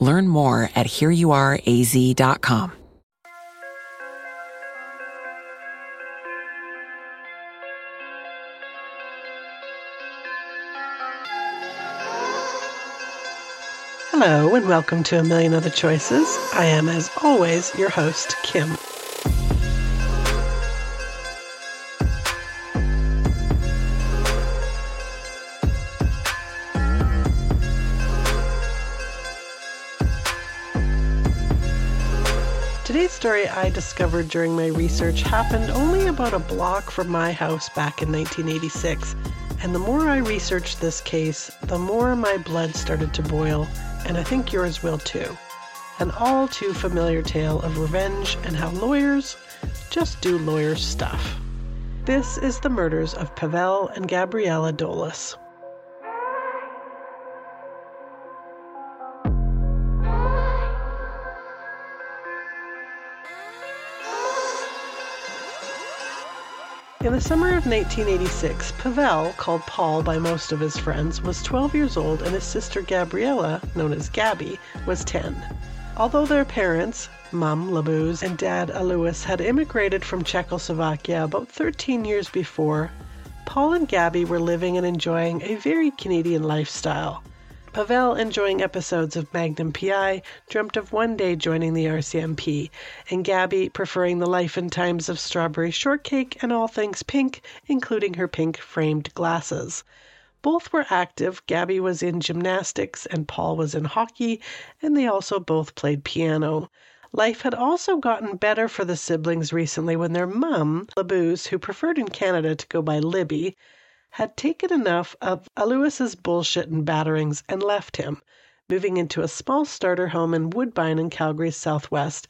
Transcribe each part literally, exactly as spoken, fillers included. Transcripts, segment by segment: Learn more at here you are A Z dot com. Hello and welcome to A Million Other Choices. I am, as always, your host, Kim. Today's story I discovered during my research happened only about a block from my house back in nineteen eighty-six, and the more I researched this case, the more my blood started to boil, and I think yours will too. An all too familiar tale of revenge and how lawyers just do lawyer stuff. This is the murders of Pavel and Gabriella Dolejs. In the summer of nineteen eighty-six, Pavel, called Paul by most of his friends, was twelve years old and his sister Gabriella, known as Gabby, was ten. Although their parents, Mom Libuse and Dad Alois, had immigrated from Czechoslovakia about thirteen years before, Paul and Gabby were living and enjoying a very Canadian lifestyle. Pavel, enjoying episodes of Magnum P I, dreamt of one day joining the R C M P, and Gabby, preferring the life and times of strawberry shortcake and all things pink, including her pink-framed glasses. Both were active. Gabby was in gymnastics, and Paul was in hockey, and they also both played piano. Life had also gotten better for the siblings recently when their mum, Libuse, who preferred in Canada to go by Libby, had taken enough of Alois's bullshit and batterings and left him, moving into a small starter home in Woodbine in Calgary's southwest,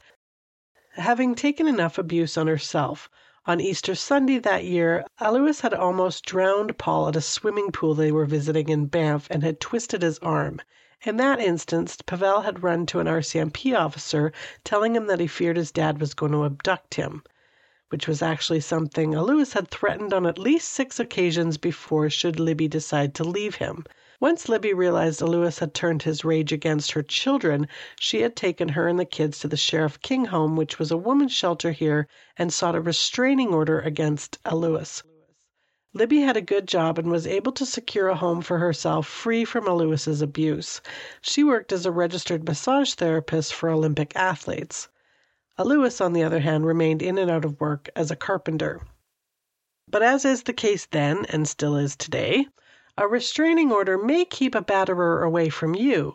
having taken enough abuse on herself. On Easter Sunday that year, Alois had almost drowned Paul at a swimming pool they were visiting in Banff and had twisted his arm. In that instance, Pavel had run to an R C M P officer, telling him that he feared his dad was going to abduct him, which was actually something Alois had threatened on at least six occasions before should Libby decide to leave him. Once Libby realized Alois had turned his rage against her children, she had taken her and the kids to the Sheriff King home, which was a woman's shelter here, and sought a restraining order against Alois. Libby had a good job and was able to secure a home for herself free from Alois's abuse. She worked as a registered massage therapist for Olympic athletes. Alois, on the other hand, remained in and out of work as a carpenter. But as is the case then, and still is today, a restraining order may keep a batterer away from you,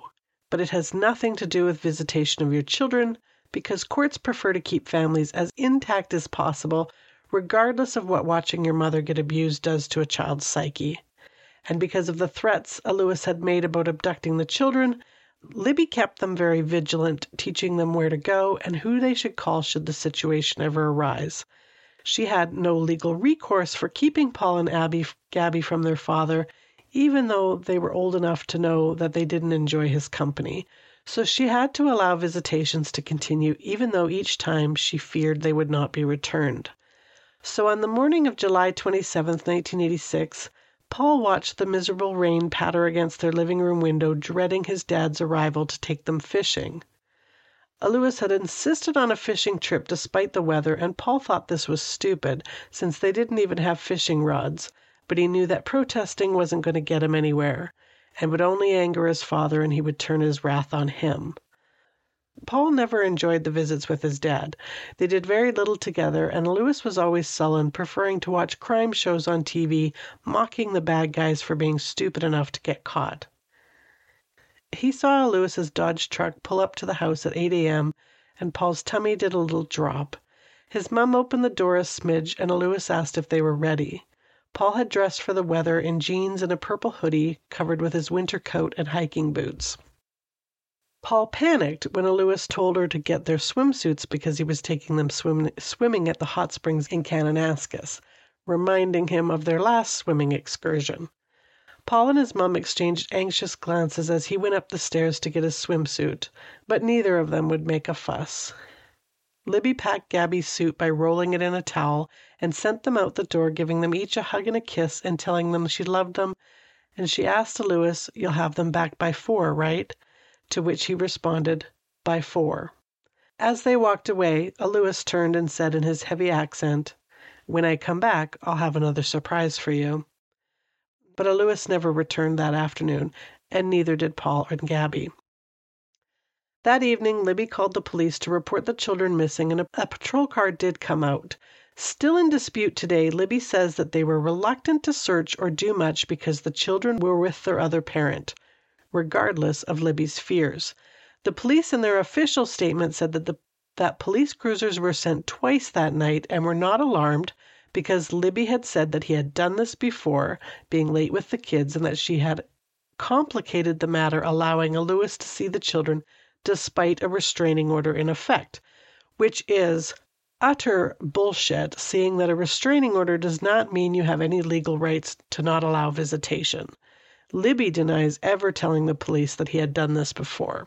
but it has nothing to do with visitation of your children, because courts prefer to keep families as intact as possible, regardless of what watching your mother get abused does to a child's psyche. And because of the threats Alois had made about abducting the children, Libby kept them very vigilant, teaching them where to go and who they should call should the situation ever arise. She had no legal recourse for keeping Paul and Abby, Gabby from their father, even though they were old enough to know that they didn't enjoy his company. So she had to allow visitations to continue, even though each time she feared they would not be returned. So on the morning of July twenty-seventh, nineteen eighty-six, Paul watched the miserable rain patter against their living room window, dreading his dad's arrival to take them fishing. Alois had insisted on a fishing trip despite the weather, and Paul thought this was stupid, since they didn't even have fishing rods, but he knew that protesting wasn't going to get him anywhere, and would only anger his father, and he would turn his wrath on him. Paul never enjoyed the visits with his dad. They did very little together, and Lewis was always sullen, preferring to watch crime shows on T V, mocking the bad guys for being stupid enough to get caught. He saw Lewis's Dodge truck pull up to the house at eight a.m., and Paul's tummy did a little drop. His mum opened the door a smidge, and Lewis asked if they were ready. Paul had dressed for the weather in jeans and a purple hoodie covered with his winter coat and hiking boots. Paul panicked when Alois told her to get their swimsuits because he was taking them swim- swimming at the hot springs in Kananaskis, reminding him of their last swimming excursion. Paul and his mum exchanged anxious glances as he went up the stairs to get his swimsuit, but neither of them would make a fuss. Libby packed Gabby's suit by rolling it in a towel and sent them out the door, giving them each a hug and a kiss and telling them she loved them, and she asked Alois, "You'll have them back by four, right?" To which he responded, "By four." As they walked away, Alois turned and said in his heavy accent, "When I come back, I'll have another surprise for you." But Alois never returned that afternoon, and neither did Paul and Gabby. That evening, Libby called the police to report the children missing, and a, a patrol car did come out. Still in dispute today, Libby says that they were reluctant to search or do much because the children were with their other parent, regardless of Libby's fears. The police in their official statement said that the that police cruisers were sent twice that night and were not alarmed because Libby had said that he had done this before, being late with the kids, and that she had complicated the matter, allowing Alois to see the children despite a restraining order in effect, which is utter bullshit, seeing that a restraining order does not mean you have any legal rights to not allow visitation. Libby denies ever telling the police that he had done this before.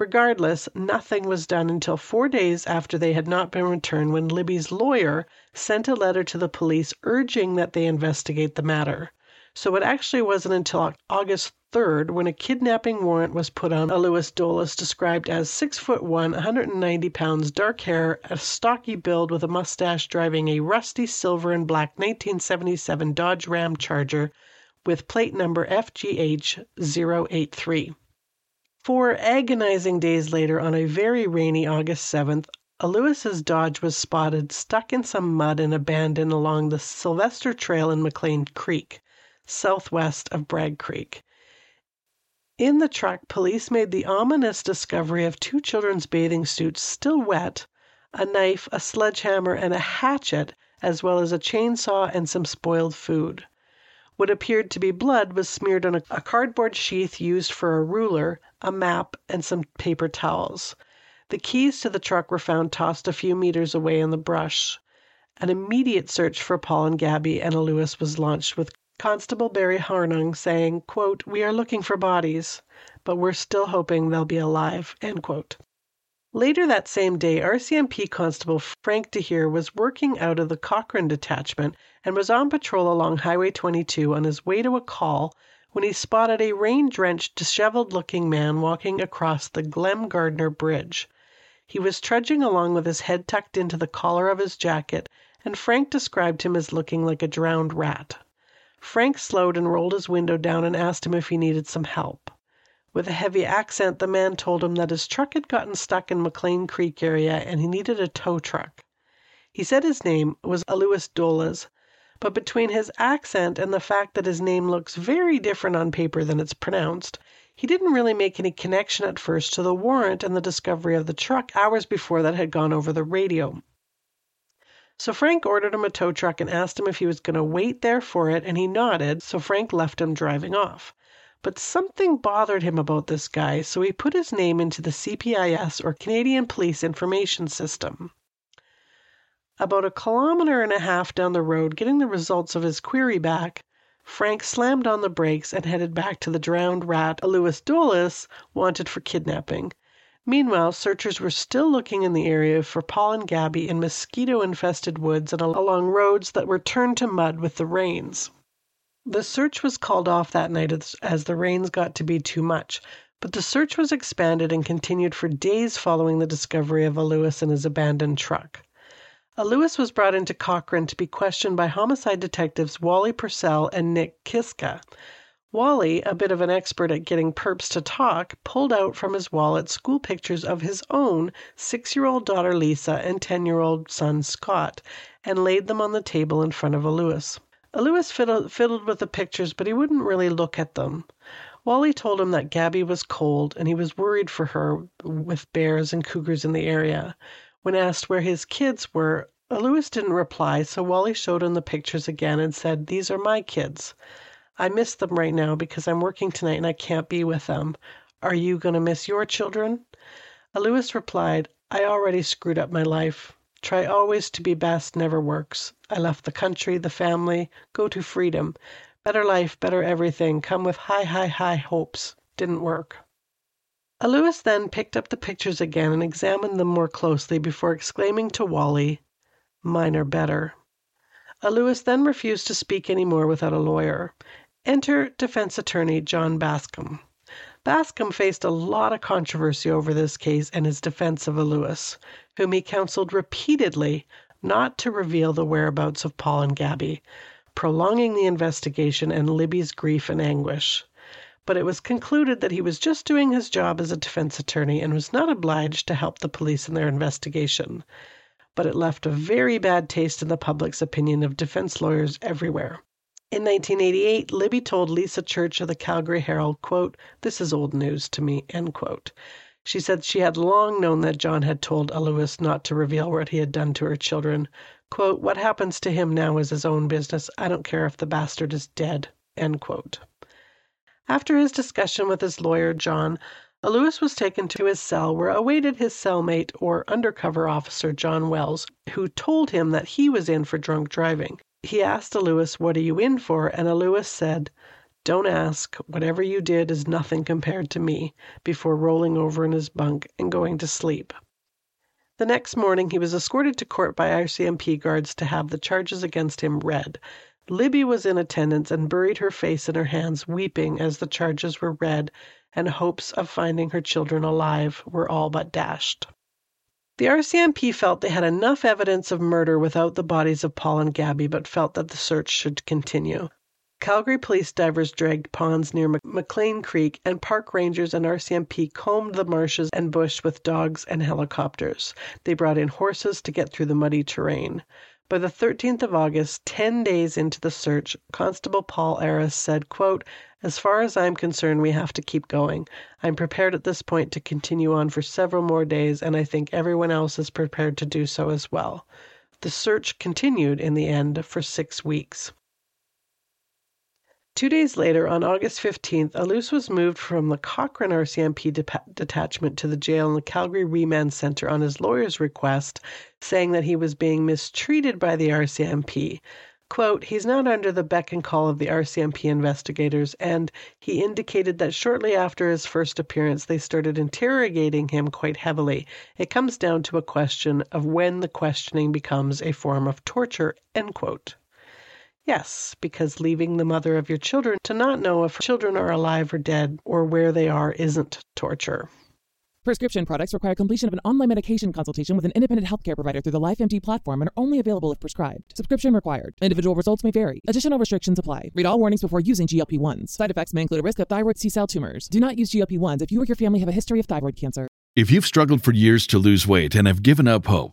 Regardless, nothing was done until four days after they had not been returned, when Libby's lawyer sent a letter to the police urging that they investigate the matter. So it actually wasn't until August third when a kidnapping warrant was put on Alois Dolejs, described as six foot one, one hundred ninety pounds, dark hair, a stocky build with a mustache, driving a rusty silver and black nineteen seventy-seven Dodge Ram Charger with plate number F G H zero eight three. Four agonizing days later, on a very rainy August seventh, Alois's Dodge was spotted stuck in some mud and abandoned along the Sylvester Trail in McLean Creek, southwest of Bragg Creek. In the truck, police made the ominous discovery of two children's bathing suits still wet, a knife, a sledgehammer, and a hatchet, as well as a chainsaw and some spoiled food. What appeared to be blood was smeared on a cardboard sheath used for a ruler, a map, and some paper towels. The keys to the truck were found tossed a few meters away in the brush. An immediate search for Paul and Gabby and Alois was launched, with Constable Barry Harnung saying, quote, "We are looking for bodies, but we're still hoping they'll be alive," end quote. Later that same day, R C M P Constable Frank DeHeer was working out of the Cochrane detachment and was on patrol along Highway twenty-two on his way to a call when he spotted a rain-drenched, disheveled-looking man walking across the Glen Gardner Bridge. He was trudging along with his head tucked into the collar of his jacket, and Frank described him as looking like a drowned rat. Frank slowed and rolled his window down and asked him if he needed some help. With a heavy accent, the man told him that his truck had gotten stuck in McLean Creek area and he needed a tow truck. He said his name was Alois Dolejs, but between his accent and the fact that his name looks very different on paper than it's pronounced, he didn't really make any connection at first to the warrant and the discovery of the truck hours before that had gone over the radio. So Frank ordered him a tow truck and asked him if he was going to wait there for it, and he nodded, so Frank left him driving off. But something bothered him about this guy, so he put his name into the C P I S, or Canadian Police Information System. About a kilometer and a half down the road, getting the results of his query back, Frank slammed on the brakes and headed back to the drowned rat Alois Dolejs, wanted for kidnapping. Meanwhile, searchers were still looking in the area for Paul and Gabby in mosquito-infested woods and along roads that were turned to mud with the rains. The search was called off that night as, as the rains got to be too much, but the search was expanded and continued for days following the discovery of Alois and his abandoned truck. Alois was brought into Cochrane to be questioned by homicide detectives Wally Purcell and Nick Kiska. Wally, a bit of an expert at getting perps to talk, pulled out from his wallet school pictures of his own six-year-old daughter Lisa and ten-year-old son Scott, and laid them on the table in front of Alois. Alois fiddled, fiddled with the pictures, but he wouldn't really look at them. Wally told him that Gabby was cold and he was worried for her with bears and cougars in the area. When asked where his kids were, Alois didn't reply, so Wally showed him the pictures again and said, "These are my kids. I miss them right now because I'm working tonight and I can't be with them. Are you going to miss your children?" Alois replied, "I already screwed up my life. Try always to be best never works. I left the country, the family, go to freedom. Better life, better everything, come with high, high, high hopes. Didn't work." Alois then picked up the pictures again and examined them more closely before exclaiming to Wally, "Mine are better." Alois then refused to speak any more without a lawyer. Enter defense attorney John Bascom. Bascom faced a lot of controversy over this case and his defense of Alois, whom he counseled repeatedly not to reveal the whereabouts of Paul and Gabby, prolonging the investigation and Libby's grief and anguish. But it was concluded that he was just doing his job as a defense attorney and was not obliged to help the police in their investigation. But it left a very bad taste in the public's opinion of defense lawyers everywhere. In nineteen eighty-eight, Libby told Lisa Church of the Calgary Herald, quote, "This is old news to me," end quote. She said she had long known that John had told Alois not to reveal what he had done to her children. Quote, "What happens to him now is his own business. I don't care if the bastard is dead," end quote. After his discussion with his lawyer, John, Alois was taken to his cell where awaited his cellmate or undercover officer, John Wells, who told him that he was in for drunk driving. He asked Alois, "What are you in for?" And Alois said, "Don't ask. Whatever you did is nothing compared to me," before rolling over in his bunk and going to sleep. The next morning, he was escorted to court by R C M P guards to have the charges against him read. Libby was in attendance and buried her face in her hands, weeping as the charges were read, and hopes of finding her children alive were all but dashed. The R C M P felt they had enough evidence of murder without the bodies of Paul and Gabby, but felt that the search should continue. Calgary police divers dragged ponds near McLean Creek, and park rangers and R C M P combed the marshes and bush with dogs and helicopters. They brought in horses to get through the muddy terrain. By the thirteenth of August, ten days into the search, Constable Paul Aris said, quote, "As far as I'm concerned, we have to keep going. I'm prepared at this point to continue on for several more days, and I think everyone else is prepared to do so as well." The search continued in the end for six weeks. Two days later, on August fifteenth, Alois was moved from the Cochrane R C M P de- detachment to the jail in the Calgary Remand Centre on his lawyer's request, saying that he was being mistreated by the R C M P. Quote, "He's not under the beck and call of the R C M P investigators," and he indicated that shortly after his first appearance, they started interrogating him quite heavily. "It comes down to a question of when the questioning becomes a form of torture," end quote. Yes, because leaving the mother of your children to not know if children are alive or dead or where they are isn't torture. Prescription products require completion of an online medication consultation with an independent healthcare provider through the LifeMD platform and are only available if prescribed. Subscription required. Individual results may vary. Additional restrictions apply. Read all warnings before using G L P one s. Side effects may include a risk of thyroid C-cell tumors. Do not use G L P one s if you or your family have a history of thyroid cancer. If you've struggled for years to lose weight and have given up hope,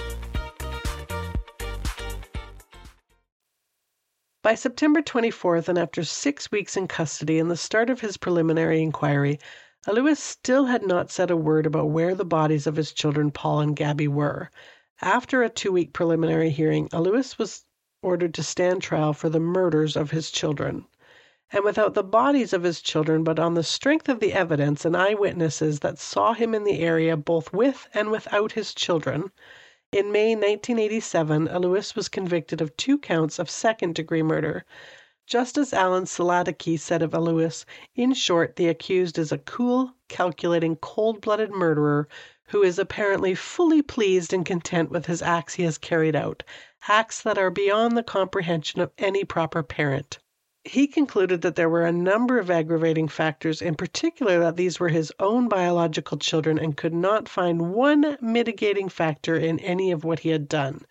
By September twenty-fourth, and after six weeks in custody and the start of his preliminary inquiry, Alois still had not said a word about where the bodies of his children Paul and Gabby were. After a two-week preliminary hearing, Alois was ordered to stand trial for the murders of his children. And without the bodies of his children, but on the strength of the evidence and eyewitnesses that saw him in the area both with and without his children, in May nineteen eighty-seven, Alois was convicted of two counts of second-degree murder. Justice Alan Saladicki said of Alois, "In short, the accused is a cool, calculating, cold-blooded murderer who is apparently fully pleased and content with his acts he has carried out, acts that are beyond the comprehension of any proper parent." He concluded that there were a number of aggravating factors, in particular that these were his own biological children, and could not find one mitigating factor in any of what he had done.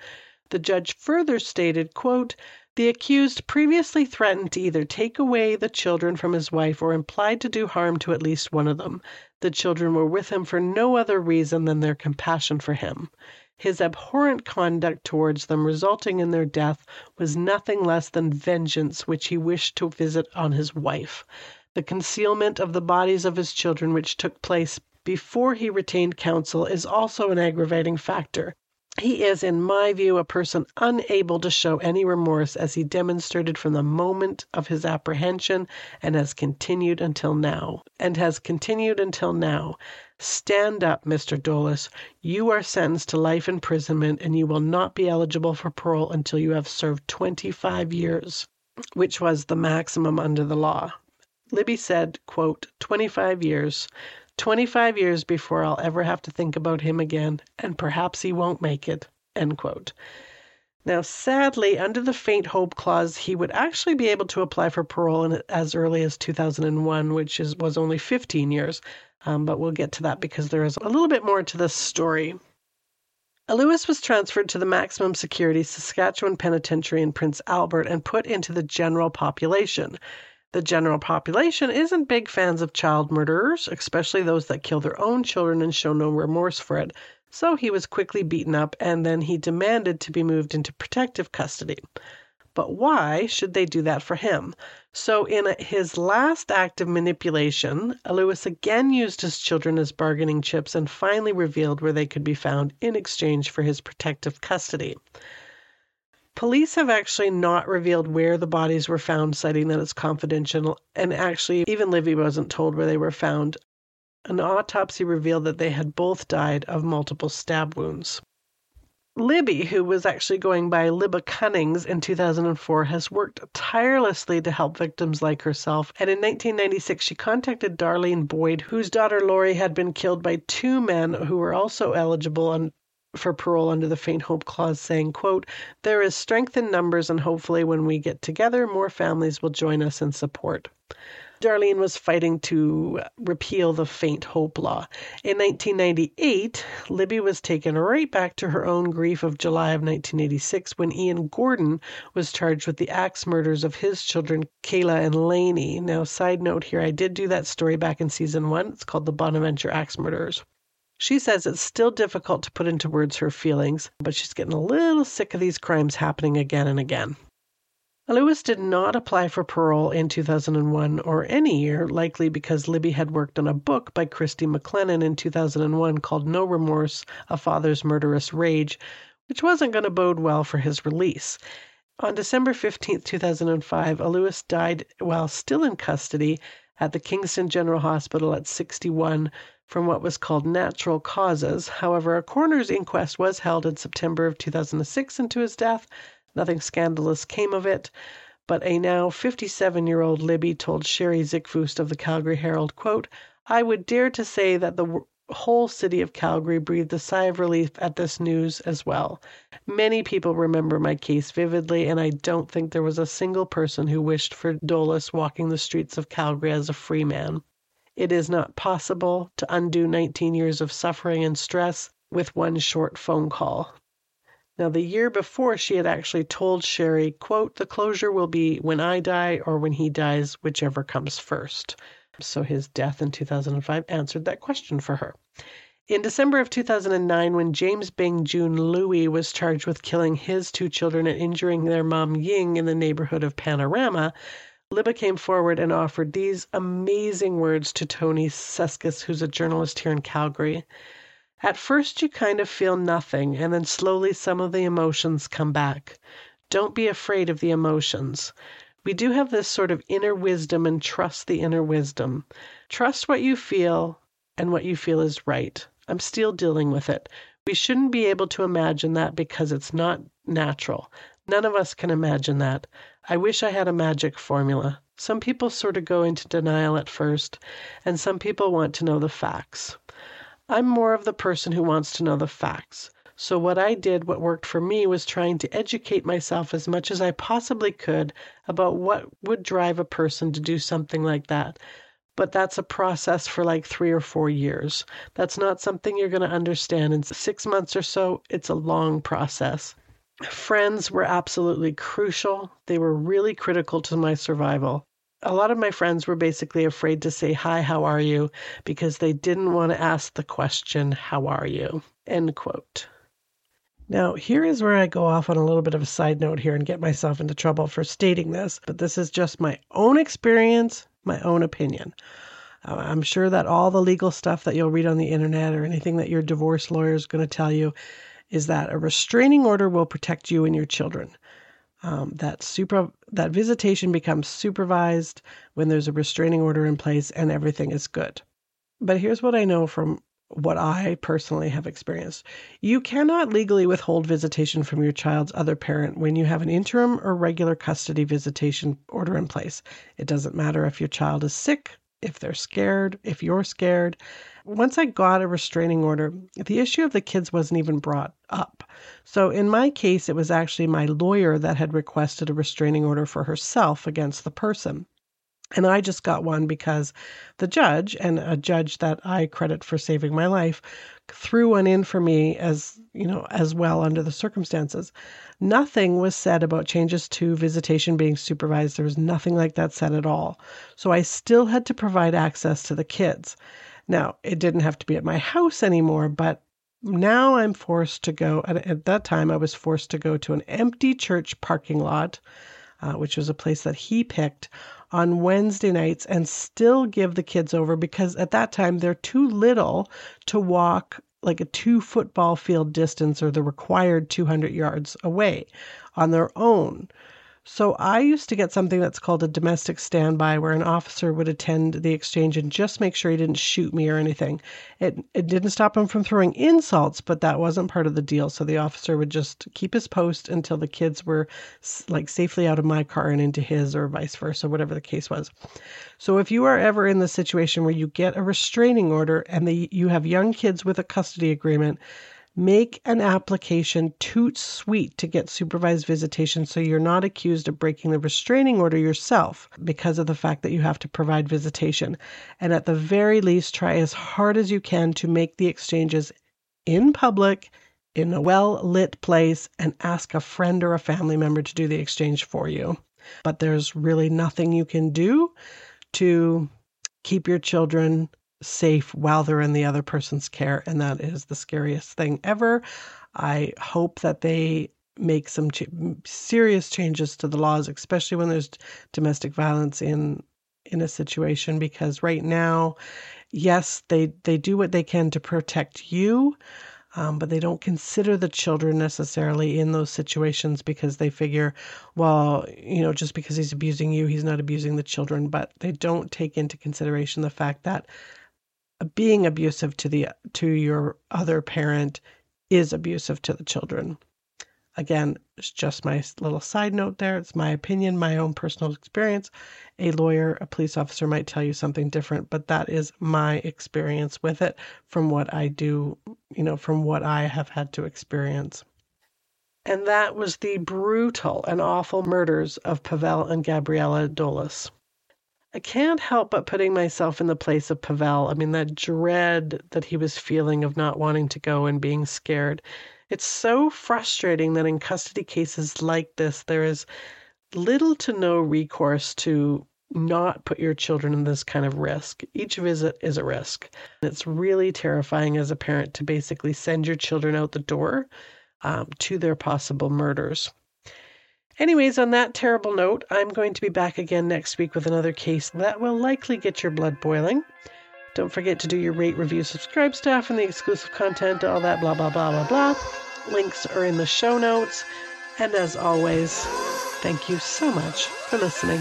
The judge further stated, quote, "The accused previously threatened to either take away the children from his wife or implied to do harm to at least one of them. The children were with him for no other reason than their compassion for him. His abhorrent conduct towards them, resulting in their death, was nothing less than vengeance which he wished to visit on his wife. The concealment of the bodies of his children, which took place before he retained counsel, is also an aggravating factor. He is, in my view, a person unable to show any remorse, as he demonstrated from the moment of his apprehension and has continued until now, and has continued until now. Stand up, Mister Dolejs. You are sentenced to life imprisonment, and you will not be eligible for parole until you have served twenty-five years, which was the maximum under the law." Libby said, quote, twenty-five years. twenty-five years before I'll ever have to think about him again, and perhaps he won't make it," end quote. Now, sadly, under the Faint Hope Clause, he would actually be able to apply for parole in, as early as two thousand one, which is, was only fifteen years. Um, but we'll get to that because there is a little bit more to this story. Alois was transferred to the maximum security Saskatchewan Penitentiary in Prince Albert and put into the general population. The general population isn't big fans of child murderers, especially those that kill their own children and show no remorse for it, so he was quickly beaten up and then he demanded to be moved into protective custody. But why should they do that for him? So in a, his last act of manipulation, Alois again used his children as bargaining chips and finally revealed where they could be found in exchange for his protective custody. Police have actually not revealed where the bodies were found, citing that it's confidential, and actually even Livy wasn't told where they were found. An autopsy revealed that they had both died of multiple stab wounds. Libby, who was actually going by Libba Cunnings in two thousand four, has worked tirelessly to help victims like herself, and in nineteen ninety-six she contacted Darlene Boyd, whose daughter Lori had been killed by two men who were also eligible on, for parole under the Faint Hope Clause, saying, quote, "There is strength in numbers, and hopefully when we get together, more families will join us in support." Darlene was fighting to repeal the Faint Hope Law. In nineteen ninety-eight, Libby was taken right back to her own grief of July of nineteen eighty-six when Ian Gordon was charged with the axe murders of his children, Kayla and Lainey. Now, side note here, I did do that story back in season one. It's called The Bonaventure Axe Murders. She says it's still difficult to put into words her feelings, but she's getting a little sick of these crimes happening again and again. Alois did not apply for parole in two thousand one or any year, likely because Libby had worked on a book by Christy McLennan in two thousand one called No Remorse, A Father's Murderous Rage, which wasn't going to bode well for his release. On December fifteenth, two thousand five, Alois died while still in custody at the Kingston General Hospital at sixty-one from what was called natural causes. However, a coroner's inquest was held in September of two thousand six into his death. Nothing scandalous came of it, but a now fifty-seven-year-old Libby told Sherry Zickfust of the Calgary Herald, quote, "I would dare to say that the whole city of Calgary breathed a sigh of relief at this news as well. Many people remember my case vividly, and I don't think there was a single person who wished for Dolejs walking the streets of Calgary as a free man. It is not possible to undo nineteen years of suffering and stress with one short phone call." Now, the year before, she had actually told Sherry, quote, "The closure will be when I die or when he dies, whichever comes first." So his death in two thousand five answered that question for her. In December of two thousand nine, when James Bing June Louis was charged with killing his two children and injuring their mom Ying in the neighborhood of Panorama, Libba came forward and offered these amazing words to Tony Seskis, who's a journalist here in Calgary. "At first you kind of feel nothing, and then slowly some of the emotions come back. Don't be afraid of the emotions. We do have this sort of inner wisdom, and trust the inner wisdom. Trust what you feel, and what you feel is right. I'm still dealing with it. We shouldn't be able to imagine that because it's not natural. None of us can imagine that. I wish I had a magic formula. Some people sort of go into denial at first, and some people want to know the facts. I'm more of the person who wants to know the facts. So what I did, what worked for me, was trying to educate myself as much as I possibly could about what would drive a person to do something like that. But that's a process for like three or four years. That's not something you're going to understand in six months or so. It's a long process. Friends were absolutely crucial. They were really critical to my survival. A lot of my friends were basically afraid to say, hi, how are you? Because they didn't want to ask the question, how are you? End quote. Now, here is where I go off on a little bit of a side note here and get myself into trouble for stating this, but this is just my own experience, my own opinion. Uh, I'm sure that all the legal stuff that you'll read on the internet or anything that your divorce lawyer is going to tell you is that a restraining order will protect you and your children. Um, that super that visitation becomes supervised when there's a restraining order in place and everything is good. But here's what I know from what I personally have experienced. You cannot legally withhold visitation from your child's other parent when you have an interim or regular custody visitation order in place. It doesn't matter if your child is sick, if they're scared, if you're scared. Once I got a restraining order, the issue of the kids wasn't even brought up. So in my case, it was actually my lawyer that had requested a restraining order for herself against the person. And I just got one because the judge, and a judge that I credit for saving my life, threw one in for me as, you know, as well under the circumstances. Nothing was said about changes to visitation being supervised. There was nothing like that said at all. So I still had to provide access to the kids. Now, it didn't have to be at my house anymore, but now I'm forced to go, at that time I was forced to go to an empty church parking lot, uh, which was a place that he picked, on Wednesday nights and still give the kids over because at that time they're too little to walk like a two football field distance or the required two hundred yards away on their own. So I used to get something that's called a domestic standby where an officer would attend the exchange and just make sure he didn't shoot me or anything. It it didn't stop him from throwing insults, but that wasn't part of the deal. So the officer would just keep his post until the kids were like safely out of my car and into his or vice versa, whatever the case was. So if you are ever in the situation where you get a restraining order and the, you have young kids with a custody agreement, make an application to SWEET to get supervised visitation so you're not accused of breaking the restraining order yourself because of the fact that you have to provide visitation. And at the very least, try as hard as you can to make the exchanges in public, in a well-lit place, and ask a friend or a family member to do the exchange for you. But there's really nothing you can do to keep your children safe while they're in the other person's care. And that is the scariest thing ever. I hope that they make some ch- serious changes to the laws, especially when there's domestic violence in in a situation, because right now, yes, they, they do what they can to protect you, um, but they don't consider the children necessarily in those situations because they figure, well, you know, just because he's abusing you, he's not abusing the children. But they don't take into consideration the fact that being abusive to the to your other parent is abusive to the children. Again, it's just my little side note there. It's my opinion, my own personal experience. A lawyer, a police officer might tell you something different, but that is my experience with it from what I do, you know, from what I have had to experience. And that was the brutal and awful murders of Pavel and Gabriella Dolejs. I can't help but putting myself in the place of Pavel. I mean, that dread that he was feeling of not wanting to go and being scared. It's so frustrating that in custody cases like this, there is little to no recourse to not put your children in this kind of risk. Each visit is a risk. It's really terrifying as a parent to basically send your children out the door um, to their possible murders. Anyways, on that terrible note, I'm going to be back again next week with another case that will likely get your blood boiling. Don't forget to do your rate, review, subscribe stuff, and the exclusive content, all that blah, blah, blah, blah, blah. Links are in the show notes. And as always, thank you so much for listening.